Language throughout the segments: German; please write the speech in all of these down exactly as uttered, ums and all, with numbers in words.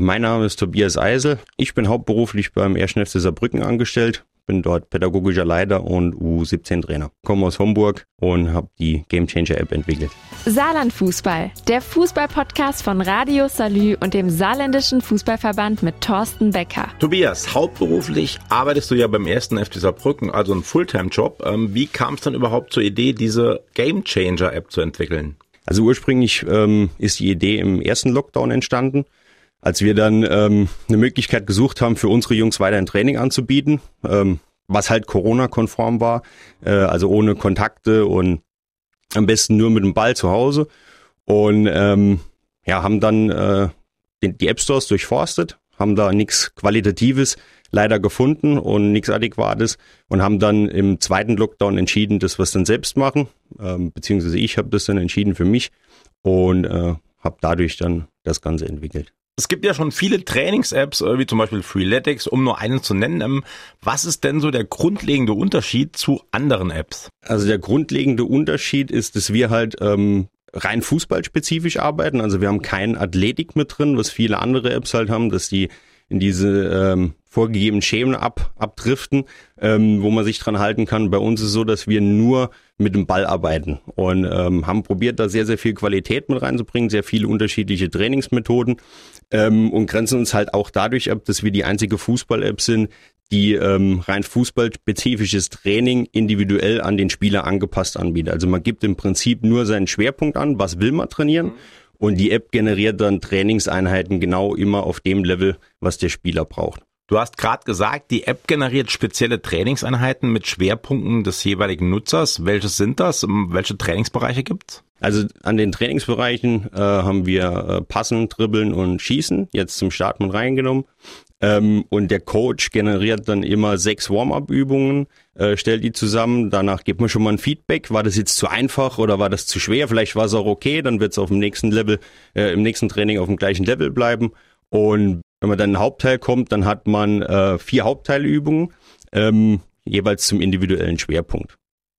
Mein Name ist Tobias Eisel. Ich bin hauptberuflich beim ersten F C Saarbrücken angestellt, bin dort pädagogischer Leiter und U siebzehn Trainer. Komme aus Homburg und habe die Game-Changer-App entwickelt. Saarlandfußball, der Fußball-Podcast von Radio Salü und dem Saarländischen Fußballverband mit Thorsten Becker. Tobias, hauptberuflich arbeitest du ja beim ersten F C Saarbrücken, also ein Fulltime-Job. Wie kam es dann überhaupt zur Idee, diese Game-Changer-App zu entwickeln? Also ursprünglich ähm, ist die Idee im ersten Lockdown entstanden. Als wir dann ähm, eine Möglichkeit gesucht haben, für unsere Jungs weiter ein Training anzubieten, ähm, was halt Corona-konform war, äh, also ohne Kontakte und am besten nur mit dem Ball zu Hause. Und ähm, ja, haben dann äh, den, die App-Stores durchforstet, haben da nichts Qualitatives leider gefunden und nichts Adäquates und haben dann im zweiten Lockdown entschieden, dass wir es dann selbst machen, ähm, beziehungsweise ich habe das dann entschieden für mich und äh, habe dadurch dann das Ganze entwickelt. Es gibt ja schon viele Trainings-Apps, wie zum Beispiel Freeletics, um nur einen zu nennen. Was ist denn so der grundlegende Unterschied zu anderen Apps? Also der grundlegende Unterschied ist, dass wir halt ähm, rein fußballspezifisch arbeiten. Also wir haben keinen Athletik mit drin, was viele andere Apps halt haben, dass die in diese ähm, vorgegebenen Schemen ab, abdriften, ähm, wo man sich dran halten kann. Bei uns ist es so, dass wir nur mit dem Ball arbeiten und ähm, haben probiert, da sehr, sehr viel Qualität mit reinzubringen, sehr viele unterschiedliche Trainingsmethoden ähm, und grenzen uns halt auch dadurch ab, dass wir die einzige Fußball-App sind, die ähm, rein fußballspezifisches Training individuell an den Spieler angepasst anbietet. Also man gibt im Prinzip nur seinen Schwerpunkt an, was will man trainieren. Mhm. Und die App generiert dann Trainingseinheiten genau immer auf dem Level, was der Spieler braucht. Du hast gerade gesagt, die App generiert spezielle Trainingseinheiten mit Schwerpunkten des jeweiligen Nutzers. Welche sind das? Welche Trainingsbereiche gibt's? Also an den Trainingsbereichen äh, haben wir äh, Passen, Dribbeln und Schießen jetzt zum Start mit reingenommen. Ähm, und der Coach generiert dann immer sechs Warm-up-Übungen, äh, stellt die zusammen. Danach gibt man schon mal ein Feedback. War das jetzt zu einfach oder war das zu schwer? Vielleicht war es auch okay. Dann wird es auf dem nächsten Level, äh, im nächsten Training auf dem gleichen Level bleiben. Und wenn man dann in den Hauptteil kommt, dann hat man äh, vier Hauptteilübungen, ähm, jeweils zum individuellen Schwerpunkt.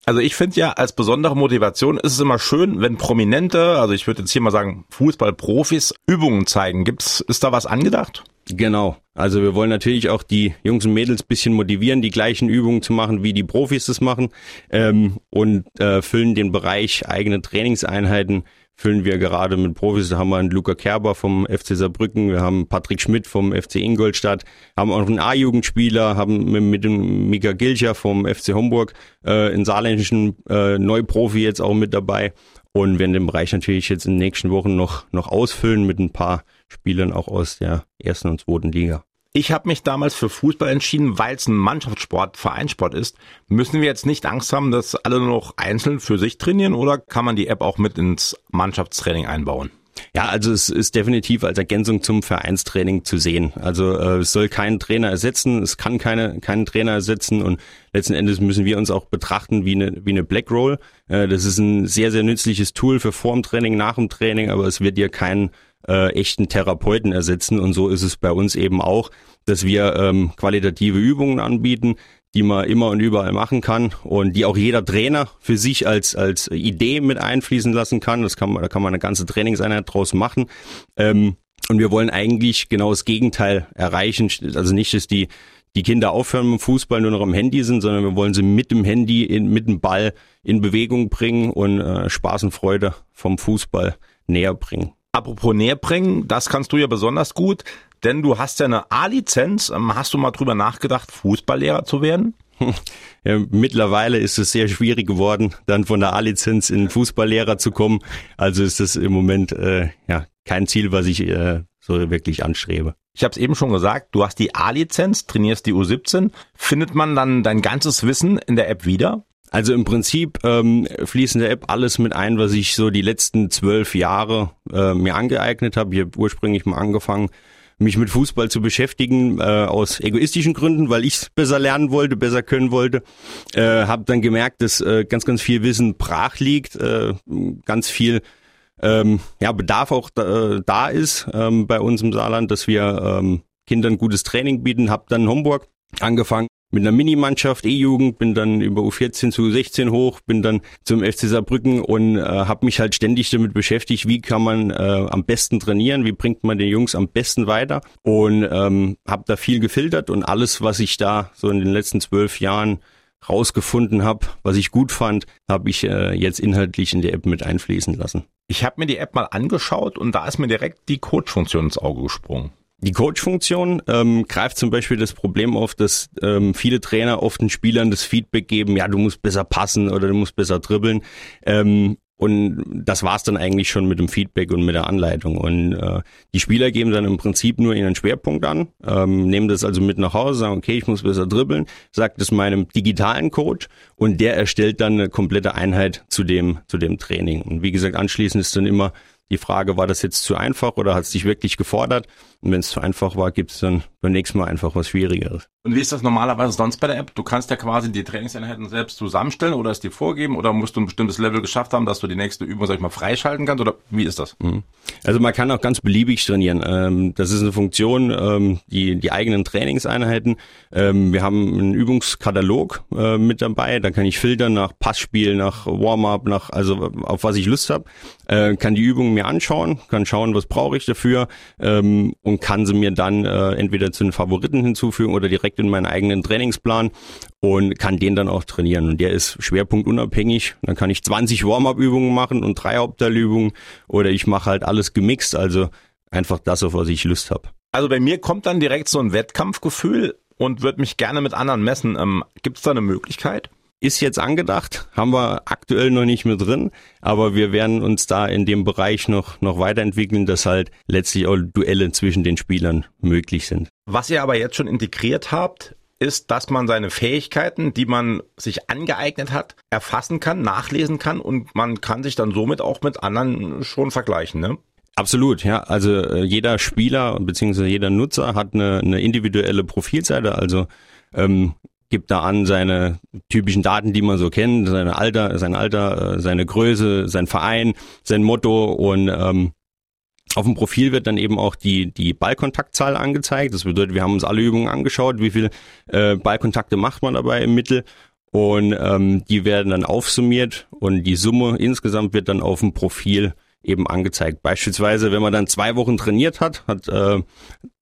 Also ich finde ja, als besondere Motivation ist es immer schön, wenn Prominente, also ich würde jetzt hier mal sagen Fußballprofis, Übungen zeigen. Gibt's, ist da was angedacht? Genau. Also wir wollen natürlich auch die Jungs und Mädels ein bisschen motivieren, die gleichen Übungen zu machen, wie die Profis das machen. Ähm, und äh, füllen den Bereich eigene Trainingseinheiten, füllen wir gerade mit Profis. Da haben wir einen Luca Kerber vom F C Saarbrücken, wir haben Patrick Schmidt vom F C Ingolstadt, haben auch einen A-Jugendspieler, haben mit dem Mika Gilcher vom F C Homburg äh, einen saarländischen äh, Neuprofi jetzt auch mit dabei und werden den Bereich natürlich jetzt in den nächsten Wochen noch noch ausfüllen mit ein paar Spielern auch aus der ersten und zweiten Liga. Ich habe mich damals für Fußball entschieden, weil es ein Mannschaftssport, Vereinssport ist. Müssen wir jetzt nicht Angst haben, dass alle nur noch einzeln für sich trainieren oder kann man die App auch mit ins Mannschaftstraining einbauen? Ja, also es ist definitiv als Ergänzung zum Vereinstraining zu sehen. Also äh, es soll keinen Trainer ersetzen, es kann keine keinen Trainer ersetzen und letzten Endes müssen wir uns auch betrachten wie eine wie eine Blackroll. Äh, das ist ein sehr, sehr nützliches Tool für vor dem Training, nach dem Training, aber es wird dir keinen Äh, echten Therapeuten ersetzen und so ist es bei uns eben auch, dass wir ähm, qualitative Übungen anbieten, die man immer und überall machen kann und die auch jeder Trainer für sich als als Idee mit einfließen lassen kann. Das kann man, da kann man eine ganze Trainingseinheit draus machen. Ähm, und wir wollen eigentlich genau das Gegenteil erreichen, also nicht, dass die die Kinder aufhören mit dem Fußball, nur noch am Handy sind, sondern wir wollen sie mit dem Handy, in, mit dem Ball in Bewegung bringen und äh, Spaß und Freude vom Fußball näher bringen. Apropos näher bringen, das kannst du ja besonders gut, denn du hast ja eine A-Lizenz. Hast du mal drüber nachgedacht, Fußballlehrer zu werden? Ja, mittlerweile ist es sehr schwierig geworden, dann von der A-Lizenz in Fußballlehrer zu kommen. Also ist das im Moment äh, ja kein Ziel, was ich äh, so wirklich anstrebe. Ich habe es eben schon gesagt, du hast die A-Lizenz, trainierst die U siebzehn. Findet man dann dein ganzes Wissen in der App wieder? Also im Prinzip ähm, fließt in der App alles mit ein, was ich so die letzten zwölf Jahre äh, mir angeeignet habe. Ich habe ursprünglich mal angefangen, mich mit Fußball zu beschäftigen, äh, aus egoistischen Gründen, weil ich es besser lernen wollte, besser können wollte. Äh, habe dann gemerkt, dass äh, ganz, ganz viel Wissen brach liegt, äh, ganz viel ähm, ja, Bedarf auch da, da ist ähm, bei uns im Saarland, dass wir ähm, Kindern gutes Training bieten. Habe dann in Homburg angefangen, mit einer Minimannschaft, E-Jugend, bin dann über U vierzehn zu U sechzehn hoch, bin dann zum F C Saarbrücken und äh, habe mich halt ständig damit beschäftigt, wie kann man äh, am besten trainieren, wie bringt man den Jungs am besten weiter, und ähm, habe da viel gefiltert, und alles, was ich da so in den letzten zwölf Jahren rausgefunden habe, was ich gut fand, habe ich äh, jetzt inhaltlich in die App mit einfließen lassen. Ich habe mir die App mal angeschaut und da ist mir direkt die Coach-Funktion ins Auge gesprungen. Die Coach-Funktion ähm, greift zum Beispiel das Problem auf, dass ähm, viele Trainer oft den Spielern das Feedback geben, ja, du musst besser passen oder du musst besser dribbeln. Ähm, und das war's dann eigentlich schon mit dem Feedback und mit der Anleitung. Und äh, die Spieler geben dann im Prinzip nur ihren Schwerpunkt an, ähm, nehmen das also mit nach Hause, sagen, okay, ich muss besser dribbeln, sagt es meinem digitalen Coach, und der erstellt dann eine komplette Einheit zu dem, zu dem Training. Und wie gesagt, anschließend ist dann immer die Frage, war das jetzt zu einfach oder hat es dich wirklich gefordert? Und wenn es zu einfach war, gibt es dann beim nächsten Mal einfach was Schwierigeres. Und wie ist das normalerweise sonst bei der App? Du kannst ja quasi die Trainingseinheiten selbst zusammenstellen oder es dir vorgeben, oder musst du ein bestimmtes Level geschafft haben, dass du die nächste Übung, sag ich mal, freischalten kannst, oder wie ist das? Also man kann auch ganz beliebig trainieren. Das ist eine Funktion, die, die eigenen Trainingseinheiten. Wir haben einen Übungskatalog mit dabei, da kann ich filtern nach Passspiel, nach Warm-up, nach, also auf was ich Lust habe, kann die Übung mir anschauen, kann schauen, was brauche ich dafür, ähm, und kann sie mir dann äh, entweder zu den Favoriten hinzufügen oder direkt in meinen eigenen Trainingsplan, und kann den dann auch trainieren. Und der ist schwerpunktunabhängig. Dann kann ich zwanzig Warm-up-Übungen machen und drei Hauptteilübungen, oder ich mache halt alles gemixt, also einfach das, auf was ich Lust habe. Also bei mir kommt dann direkt so ein Wettkampfgefühl und würde mich gerne mit anderen messen. Ähm, gibt es da eine Möglichkeit? Ist jetzt angedacht, haben wir aktuell noch nicht mit drin, aber wir werden uns da in dem Bereich noch, noch weiterentwickeln, dass halt letztlich auch Duelle zwischen den Spielern möglich sind. Was ihr aber jetzt schon integriert habt, ist, dass man seine Fähigkeiten, die man sich angeeignet hat, erfassen kann, nachlesen kann, und man kann sich dann somit auch mit anderen schon vergleichen, ne? Absolut, ja. Also jeder Spieler bzw. jeder Nutzer hat eine, eine individuelle Profilseite, also ähm, gibt da an seine typischen Daten, die man so kennt, sein Alter, sein Alter, seine Größe, sein Verein, sein Motto, und ähm, auf dem Profil wird dann eben auch die die Ballkontaktzahl angezeigt. Das bedeutet, wir haben uns alle Übungen angeschaut, wie viel äh, Ballkontakte macht man dabei im Mittel, und ähm, die werden dann aufsummiert, und die Summe insgesamt wird dann auf dem Profil eben angezeigt. Beispielsweise, wenn man dann zwei Wochen trainiert hat, hat äh,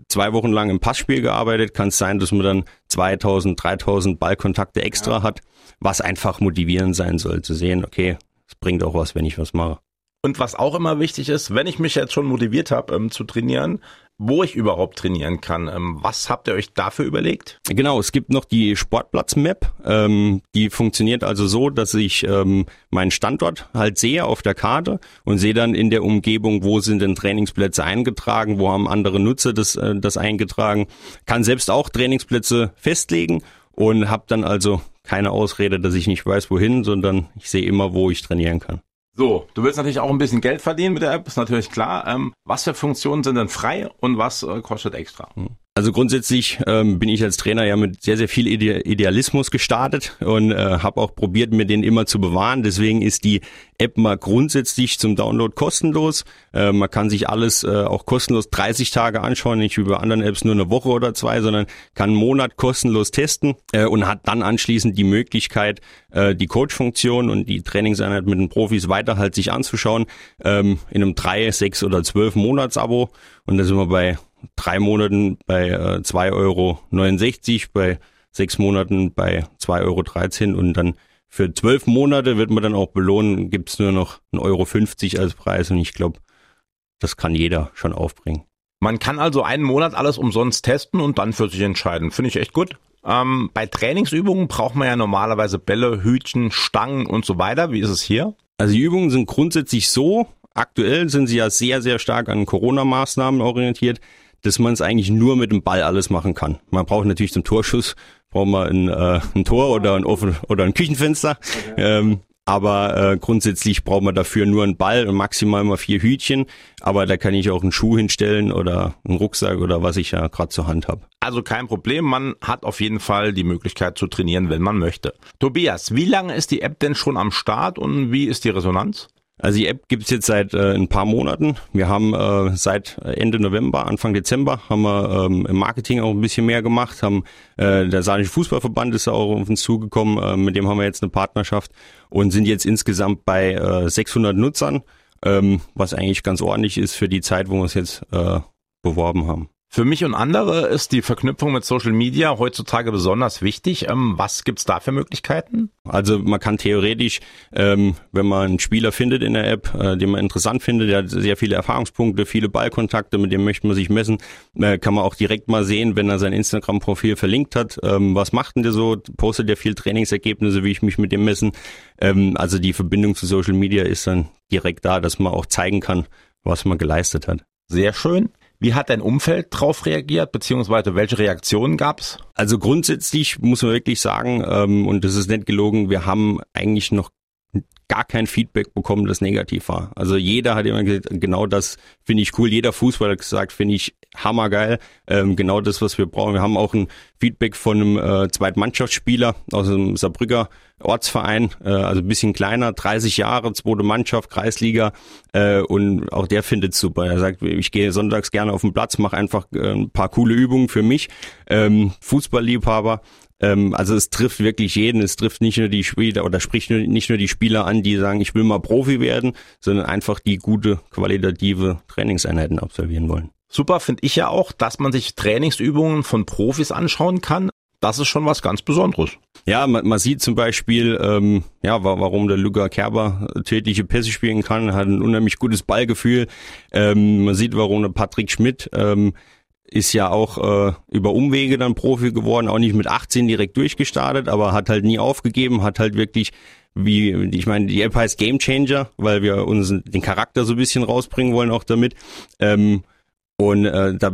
zwei Wochen lang im Passspiel gearbeitet, kann es sein, dass man dann zweitausend, dreitausend Ballkontakte extra ja. hat, was einfach motivierend sein soll, zu sehen, okay, es bringt auch was, wenn ich was mache. Und was auch immer wichtig ist, wenn ich mich jetzt schon motiviert habe ähm, zu trainieren, wo ich überhaupt trainieren kann. Ähm, was habt ihr euch dafür überlegt? Genau, es gibt noch die Sportplatz-Map. Ähm, die funktioniert also so, dass ich ähm, meinen Standort halt sehe auf der Karte und sehe dann in der Umgebung, wo sind denn Trainingsplätze eingetragen, wo haben andere Nutzer das, äh, das eingetragen. Kann selbst auch Trainingsplätze festlegen und habe dann also keine Ausrede, dass ich nicht weiß, wohin, sondern ich sehe immer, wo ich trainieren kann. So, du willst natürlich auch ein bisschen Geld verdienen mit der App, ist natürlich klar. Ähm, was für Funktionen sind denn frei und was äh, kostet extra? Also grundsätzlich ähm, bin ich als Trainer ja mit sehr, sehr viel Idealismus gestartet und äh, habe auch probiert, mir den immer zu bewahren. Deswegen ist die App mal grundsätzlich zum Download kostenlos. Äh, man kann sich alles äh, auch kostenlos dreißig Tage anschauen, nicht über anderen Apps nur eine Woche oder zwei, sondern kann einen Monat kostenlos testen äh, und hat dann anschließend die Möglichkeit, äh, die Coach-Funktion und die Trainingseinheit mit den Profis weiter halt sich anzuschauen, ähm, in einem drei, sechs oder zwölf Monats-Abo. Und da sind wir bei drei Monaten bei äh, zwei Euro neunundsechzig, bei sechs Monaten bei zwei Euro dreizehn, und dann für zwölf Monate wird man dann auch belohnen, gibt es nur noch ein Euro fünfzig als Preis, und ich glaube, das kann jeder schon aufbringen. Man kann also einen Monat alles umsonst testen und dann für sich entscheiden. Finde ich echt gut. Ähm, bei Trainingsübungen braucht man ja normalerweise Bälle, Hütchen, Stangen und so weiter. Wie ist es hier? Also die Übungen sind grundsätzlich so, aktuell sind sie ja sehr, sehr stark an Corona-Maßnahmen orientiert, dass man es eigentlich nur mit dem Ball alles machen kann. Man braucht natürlich zum Torschuss, brauchen wir ein, äh, ein Tor oder ein Ofen oder ein Küchenfenster. Okay. Ähm, aber äh, grundsätzlich braucht man dafür nur einen Ball und maximal mal vier Hütchen. Aber da kann ich auch einen Schuh hinstellen oder einen Rucksack oder was ich ja gerade zur Hand habe. Also kein Problem, man hat auf jeden Fall die Möglichkeit zu trainieren, wenn man möchte. Tobias, wie lange ist die App denn schon am Start und wie ist die Resonanz? Also die App gibt's jetzt seit äh, ein paar Monaten. Wir haben äh, seit Ende November, Anfang Dezember, haben wir ähm, im Marketing auch ein bisschen mehr gemacht. Haben äh, der Saarische Fußballverband ist auch auf uns zugekommen. Äh, mit dem haben wir jetzt eine Partnerschaft und sind jetzt insgesamt bei äh, sechshundert Nutzern, ähm, was eigentlich ganz ordentlich ist für die Zeit, wo wir es jetzt äh, beworben haben. Für mich und andere ist die Verknüpfung mit Social Media heutzutage besonders wichtig. Was gibt's da für Möglichkeiten? Also man kann theoretisch, ähm, wenn man einen Spieler findet in der App, äh, den man interessant findet, der hat sehr viele Erfahrungspunkte, viele Ballkontakte, mit dem möchte man sich messen, äh, kann man auch direkt mal sehen, wenn er sein Instagram-Profil verlinkt hat, ähm, was macht denn der so, postet der viel Trainingsergebnisse, wie ich mich mit dem messen. Ähm, also die Verbindung zu Social Media ist dann direkt da, dass man auch zeigen kann, was man geleistet hat. Sehr schön. Wie hat dein Umfeld drauf reagiert, beziehungsweise welche Reaktionen gab's? Also grundsätzlich muss man wirklich sagen, ähm, und das ist nicht gelogen, wir haben eigentlich noch gar kein Feedback bekommen, das negativ war. Also jeder hat immer gesagt, genau das finde ich cool. Jeder Fußballer hat gesagt, finde ich hammergeil. Ähm, genau das, was wir brauchen. Wir haben auch ein Feedback von einem äh, Zweitmannschaftsspieler aus dem Saarbrücker Ortsverein, äh, also ein bisschen kleiner, dreißig Jahre, zweite Mannschaft, Kreisliga, äh, und auch der findet es super. Er sagt, ich gehe sonntags gerne auf den Platz, mache einfach äh, ein paar coole Übungen für mich, ähm, Fußballliebhaber. Ähm, also es trifft wirklich jeden, es trifft nicht nur die Spieler oder spricht nur, nicht nur die Spieler an, die sagen, ich will mal Profi werden, sondern einfach die gute, qualitative Trainingseinheiten absolvieren wollen. Super finde ich ja auch, dass man sich Trainingsübungen von Profis anschauen kann. Das ist schon was ganz Besonderes. Ja, man, man sieht zum Beispiel, ähm, ja, warum der Luca Kerber tödliche Pässe spielen kann, hat ein unheimlich gutes Ballgefühl. Ähm, man sieht, warum der Patrick Schmidt ähm, ist ja auch äh, über Umwege dann Profi geworden, auch nicht mit achtzehn direkt durchgestartet, aber hat halt nie aufgegeben, hat halt wirklich, wie ich meine, die App heißt Game-Changer, weil wir uns den Charakter so ein bisschen rausbringen wollen auch damit. Ähm, Und äh, da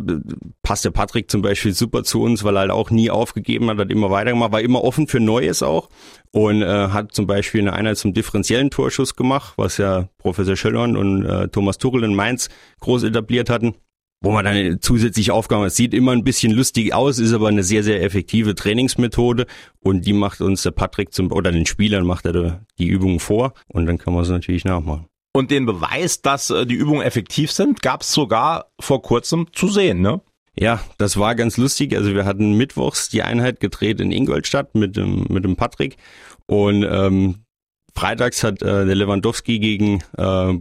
passt der Patrick zum Beispiel super zu uns, weil er halt auch nie aufgegeben hat, hat immer weitergemacht, war immer offen für Neues auch und äh, hat zum Beispiel eine Einheit zum differenziellen Torschuss gemacht, was ja Professor Schöllhorn und äh, Thomas Tuchel in Mainz groß etabliert hatten, wo man dann zusätzlich Aufgaben hat. Sieht immer ein bisschen lustig aus, ist aber eine sehr, sehr effektive Trainingsmethode und die macht uns der Patrick zum oder den Spielern macht er die Übungen vor und dann kann man es natürlich nachmachen. Und den Beweis, dass die Übungen effektiv sind, gab es sogar vor kurzem zu sehen, ne? Ja, das war ganz lustig. Also wir hatten mittwochs die Einheit gedreht in Ingolstadt mit dem, mit dem Patrick. Und ähm, freitags hat äh, der Lewandowski gegen, äh,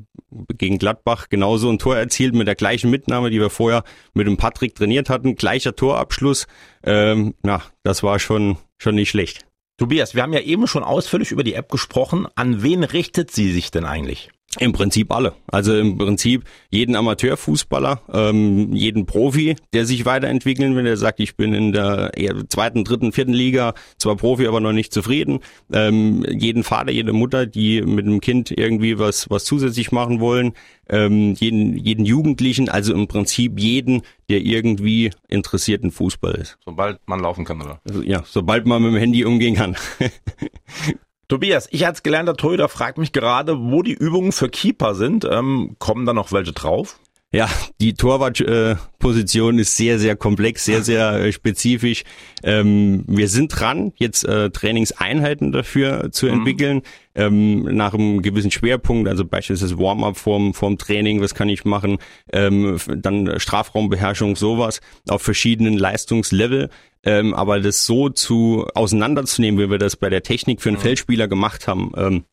gegen Gladbach genauso ein Tor erzielt mit der gleichen Mitnahme, die wir vorher mit dem Patrick trainiert hatten. Gleicher Torabschluss. Ähm, na, das war schon, schon nicht schlecht. Tobias, wir haben ja eben schon ausführlich über die App gesprochen. An wen richtet sie sich denn eigentlich? Im Prinzip alle. Also im Prinzip jeden Amateurfußballer, ähm, jeden Profi, der sich weiterentwickeln will, der sagt, ich bin in der zweiten, dritten, vierten Liga, zwar Profi, aber noch nicht zufrieden. Ähm, jeden Vater, jede Mutter, die mit dem Kind irgendwie was was zusätzlich machen wollen. Ähm, jeden jeden Jugendlichen, also im Prinzip jeden, der irgendwie interessiert in Fußball ist. Sobald man laufen kann, oder? Also, ja, sobald man mit dem Handy umgehen kann. Tobias, ich als gelernter Torhüter frage mich gerade, wo die Übungen für Keeper sind. Ähm, kommen da noch welche drauf? Ja, die Torwartposition äh, ist sehr, sehr komplex, sehr, sehr äh, spezifisch. Ähm, wir sind dran, jetzt äh, Trainingseinheiten dafür zu mhm. entwickeln. Ähm, nach einem gewissen Schwerpunkt, also beispielsweise Warm-up vorm, vorm Training, was kann ich machen, ähm, dann Strafraumbeherrschung, sowas, auf verschiedenen Leistungslevel. Ähm, aber das so zu auseinanderzunehmen, wie wir das bei der Technik für einen mhm. Feldspieler gemacht haben, ähm,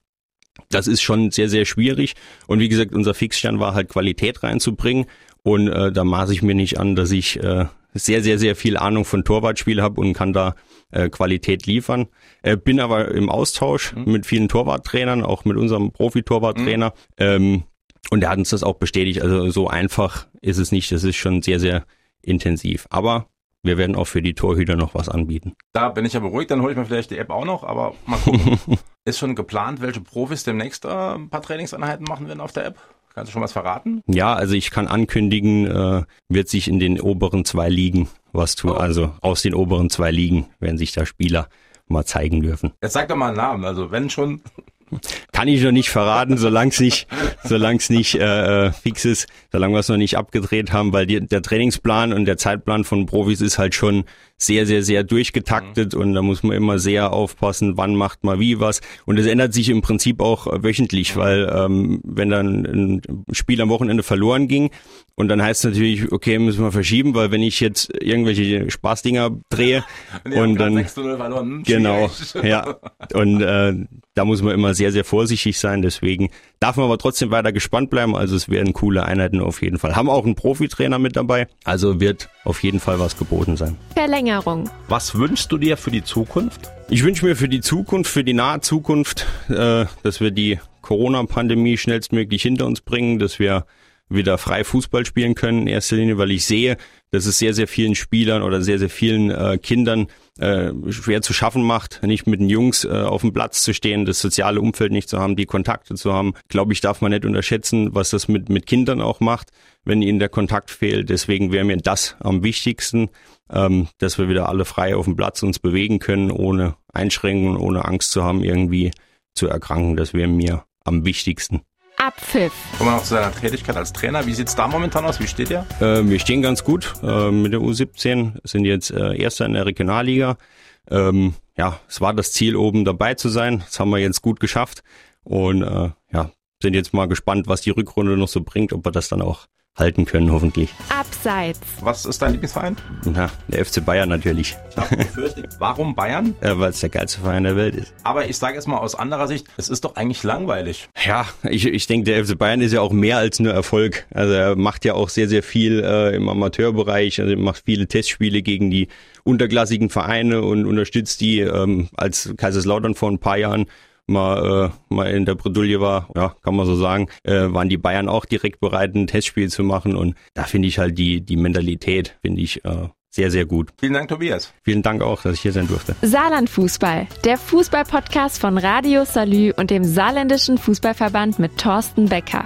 das ist schon sehr, sehr schwierig. Und wie gesagt, unser Fixstern war halt Qualität reinzubringen. Und äh, da maße ich mir nicht an, dass ich äh, sehr, sehr, sehr viel Ahnung von Torwartspiel habe und kann da äh, Qualität liefern. Äh, bin aber im Austausch mhm. mit vielen Torwarttrainern, auch mit unserem Profi-Torwarttrainer. Mhm. Ähm, und der hat uns das auch bestätigt. Also so einfach ist es nicht. Das ist schon sehr, sehr intensiv. Aber wir werden auch für die Torhüter noch was anbieten. Da bin ich ja beruhigt, dann hole ich mir vielleicht die App auch noch, aber mal gucken. Ist schon geplant, welche Profis demnächst äh, ein paar Trainingseinheiten machen werden auf der App? Kannst du schon was verraten? Ja, also ich kann ankündigen, äh, wird sich in den oberen zwei Ligen was tun. Oh. Also aus den oberen zwei Ligen werden sich da Spieler mal zeigen dürfen. Jetzt sag doch mal einen Namen, also wenn schon... Kann ich noch nicht verraten, solange es nicht, solange es nicht äh, fix ist, solange wir es noch nicht abgedreht haben, weil die, der Trainingsplan und der Zeitplan von Profis ist halt schon sehr, sehr, sehr durchgetaktet mhm. und da muss man immer sehr aufpassen, wann macht man wie was. Und das ändert sich im Prinzip auch wöchentlich, mhm. weil ähm, wenn dann ein Spiel am Wochenende verloren ging und dann heißt es natürlich, okay, müssen wir verschieben, weil wenn ich jetzt irgendwelche Spaßdinger drehe ja, und dann sechs null verloren. Genau, ja. Und äh, da muss man immer sehr, sehr vorsichtig sein, deswegen darf man aber trotzdem weiter gespannt bleiben, also es werden coole Einheiten auf jeden Fall. Haben auch einen Profitrainer mit dabei, also wird auf jeden Fall was geboten sein. Verlängerung. Was wünschst du dir für die Zukunft? Ich wünsche mir für die Zukunft, für die nahe Zukunft, äh, dass wir die Corona-Pandemie schnellstmöglich hinter uns bringen, dass wir wieder frei Fußball spielen können in erster Linie, weil ich sehe, dass es sehr, sehr vielen Spielern oder sehr, sehr vielen äh, Kindern äh, schwer zu schaffen macht, nicht mit den Jungs äh, auf dem Platz zu stehen, das soziale Umfeld nicht zu haben, die Kontakte zu haben. Glaube ich, darf man nicht unterschätzen, was das mit, mit Kindern auch macht, wenn ihnen der Kontakt fehlt. Deswegen wäre mir das am wichtigsten, ähm, dass wir wieder alle frei auf dem Platz uns bewegen können, ohne Einschränkungen, ohne Angst zu haben, irgendwie zu erkranken. Das wäre mir am wichtigsten. Abpfiff. Kommen wir noch zu deiner Tätigkeit als Trainer. Wie sieht es da momentan aus? Wie steht ihr? Äh, wir stehen ganz gut äh, mit der U siebzehn, sind jetzt äh, Erster in der Regionalliga. Ähm, ja, es war das Ziel, oben dabei zu sein. Das haben wir jetzt gut geschafft und äh, ja, sind jetzt mal gespannt, was die Rückrunde noch so bringt, ob wir das dann auch halten können, hoffentlich. Abseits. Was ist dein Lieblingsverein? Na, der F C Bayern natürlich. Ich habe befürchtet, warum Bayern? Ja, weil es der geilste Verein der Welt ist. Aber ich sage jetzt mal aus anderer Sicht, es ist doch eigentlich langweilig. Ja, ich, ich denke, der F C Bayern ist ja auch mehr als nur Erfolg. Also er macht ja auch sehr, sehr viel äh, im Amateurbereich. Also er macht viele Testspiele gegen die unterklassigen Vereine und unterstützt die, ähm, als Kaiserslautern vor ein paar Jahren mal, äh, mal in der Bredouille war, ja, kann man so sagen, äh, waren die Bayern auch direkt bereit, ein Testspiel zu machen und da finde ich halt die, die Mentalität, finde ich, äh, sehr, sehr gut. Vielen Dank, Tobias. Vielen Dank auch, dass ich hier sein durfte. Saarlandfußball, der Fußball-Podcast von Radio Salü und dem Saarländischen Fußballverband mit Thorsten Becker.